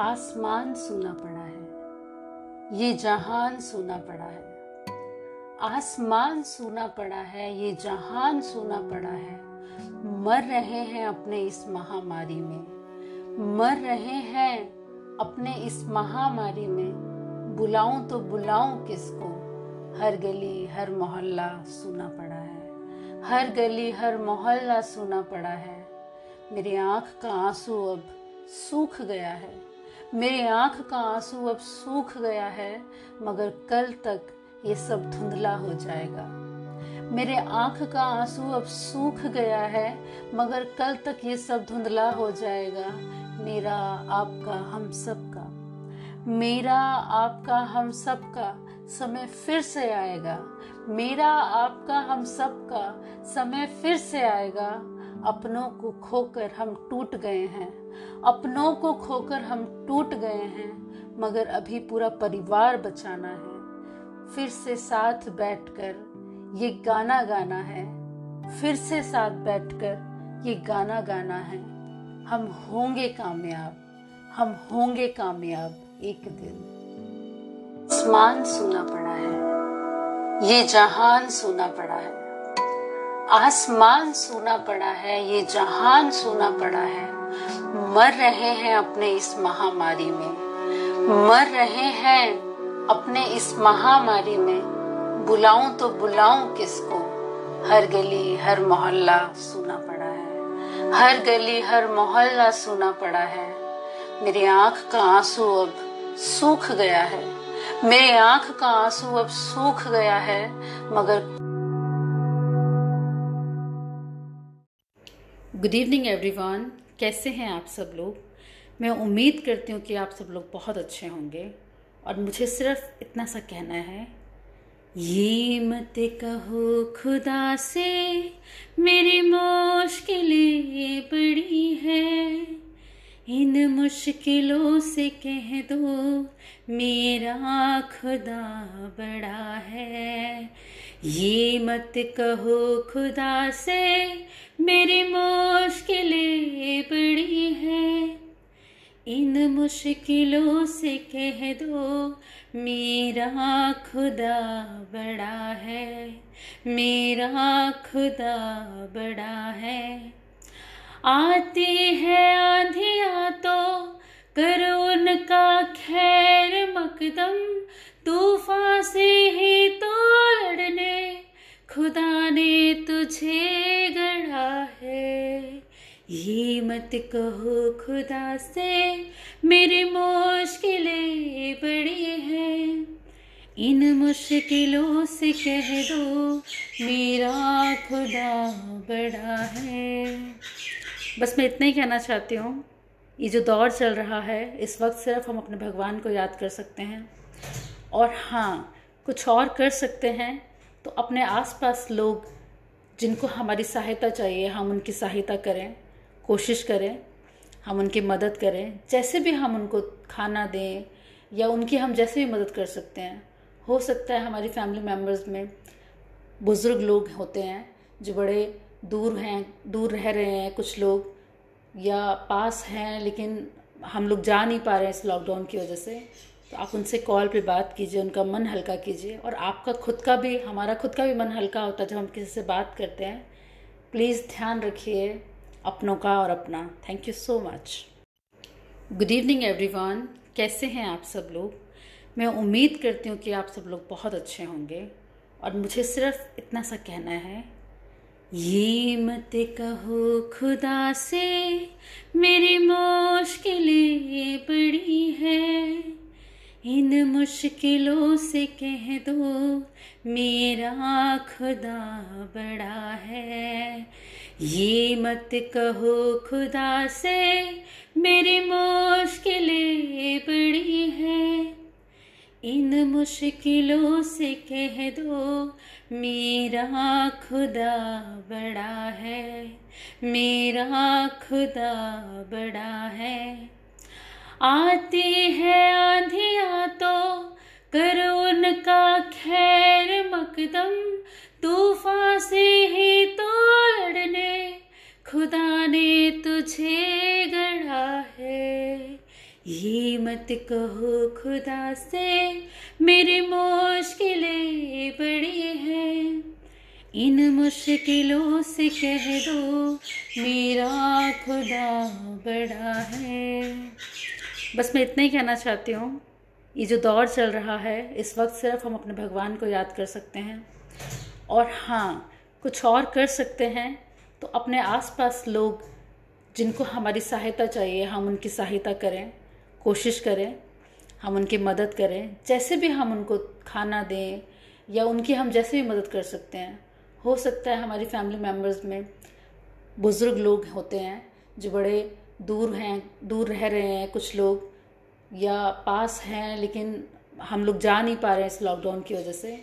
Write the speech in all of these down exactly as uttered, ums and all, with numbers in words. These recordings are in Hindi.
आसमान सूना पड़ा है, ये जहान सूना पड़ा है। आसमान सूना पड़ा है, ये जहान सूना पड़ा है। मर रहे हैं अपने इस महामारी में, मर रहे हैं अपने इस महामारी में। बुलाऊं तो बुलाऊं किसको, हर गली हर मोहल्ला सूना पड़ा है, हर गली हर मोहल्ला सूना पड़ा है। मेरी आँख का आंसू अब सूख गया है, मेरी आँख का आंसू अब सूख गया है, मगर कल तक ये सब धुंधला हो जाएगा। मेरे आँख का आंसू अब सूख गया है, मगर कल तक ये सब धुंधला हो जाएगा। मेरा आपका हम सब का, मेरा आपका हम सब का समय फिर से आएगा, मेरा आपका हम सब का समय फिर से आएगा। अपनों को खोकर हम टूट गए हैं, अपनों को खोकर हम टूट गए हैं, मगर अभी पूरा परिवार बचाना है। फिर से साथ बैठकर ये गाना गाना है, फिर से साथ बैठकर ये गाना गाना है। हम होंगे कामयाब, हम होंगे कामयाब एक दिन। आसमान सूना पड़ा है, ये जहान सूना पड़ा है। आसमान सूना पड़ा है, ये जहान सूना पड़ा है। मर रहे हैं अपने इस महामारी में, मर रहे हैं अपने इस महामारी में। बुलाऊं तो बुलाऊं किसको, हर गली हर मोहल्ला सूना पड़ा है, हर गली हर मोहल्ला सूना पड़ा है। मेरी आँख का आंसू अब सूख गया है, मेरी आँख का आंसू अब सूख गया है, मगर। गुड इवनिंग एवरीवन, कैसे हैं आप सब लोग। मैं उम्मीद करती हूँ कि आप सब लोग बहुत अच्छे होंगे। और मुझे सिर्फ इतना सा कहना है, ये मत कहो खुदा से मेरी मुश्किलें बड़ी है, इन मुश्किलों से कह दो मेरा खुदा बड़ा है। ये मत कहो खुदा से मेरी मुश्किलें बड़ी हैं, इन मुश्किलों से कह दो मेरा खुदा बड़ा है, मेरा खुदा बड़ा है। आती है आंधियाँ तो करो उनका खैर मकदम, तूफान से ही तो लड़ने खुदा ने तुझे गढ़ा है। ये मत कहो खुदा से मेरी मुश्किलें बड़ी हैं, इन मुश्किलों से कह दो मेरा खुदा बड़ा है। बस मैं इतना ही कहना चाहती हूँ। ये जो दौर चल रहा है इस वक्त, सिर्फ हम अपने भगवान को याद कर सकते हैं। और हाँ, कुछ और कर सकते हैं तो अपने आसपास लोग जिनको हमारी सहायता चाहिए, हम उनकी सहायता करें, कोशिश करें, हम उनकी मदद करें, जैसे भी हम उनको खाना दें या उनकी हम जैसे भी मदद कर सकते हैं। हो सकता है हमारी फैमिली मेम्बर्स में बुज़ुर्ग लोग होते हैं जो बड़े दूर हैं, दूर रह रहे हैं, कुछ लोग या पास हैं, लेकिन हम लोग जा नहीं पा रहे हैं इस लॉकडाउन की वजह से। तो आप उनसे कॉल पे बात कीजिए, उनका मन हल्का कीजिए। और आपका खुद का भी, हमारा खुद का भी मन हल्का होता है जब हम किसी से बात करते हैं। प्लीज़ ध्यान रखिए अपनों का और अपना। Thank you so much. Good evening everyone, कैसे हैं आप सब लोग। मैं उम्मीद करती हूँ कि आप सब लोग बहुत अच्छे होंगे। और मुझे सिर्फ इतना सा कहना है, ये मत कहो खुदा से मेरी मुश्किलें बड़ी हैं, इन मुश्किलों से कह दो मेरा खुदा बड़ा है। ये मत कहो खुदा से मेरी मुश्किलें बड़ी हैं, इन मुश्किलों से कह दो मेरा खुदा बड़ा है, मेरा खुदा बड़ा है। आती है आंधियाँ तो करो उनका खैर मकदम, तूफान से ही तो लड़ने खुदा ने तुझे गढ़ा है। ये मत कहो खुदा से मेरी मुश्किलें बड़ी हैं, इन मुश्किलों से कह दो मेरा खुदा बड़ा है। बस मैं इतना ही कहना चाहती हूँ। ये जो दौर चल रहा है इस वक्त सिर्फ हम अपने भगवान को याद कर सकते हैं, और हाँ कुछ और कर सकते हैं तो अपने आसपास लोग जिनको हमारी सहायता चाहिए हम उनकी सहायता करें, कोशिश करें, हम उनकी मदद करें, जैसे भी हम उनको खाना दें या उनकी हम जैसे भी मदद कर सकते हैं। हो सकता है हमारी फैमिली मेम्बर्स में बुज़ुर्ग लोग होते हैं जो बड़े दूर हैं, दूर रह रहे हैं कुछ लोग, या पास हैं लेकिन हम लोग जा नहीं पा रहे हैं इस लॉकडाउन की वजह से।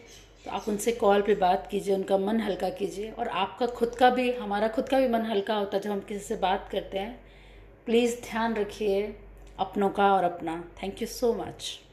तो आप उनसे कॉल पे बात कीजिए, उनका मन हल्का कीजिए, और आपका खुद का भी, हमारा खुद का भी मन हल्का होता है जब हम किसी से बात करते हैं। प्लीज़ ध्यान रखिए अपनों का और अपना। Thank you so much.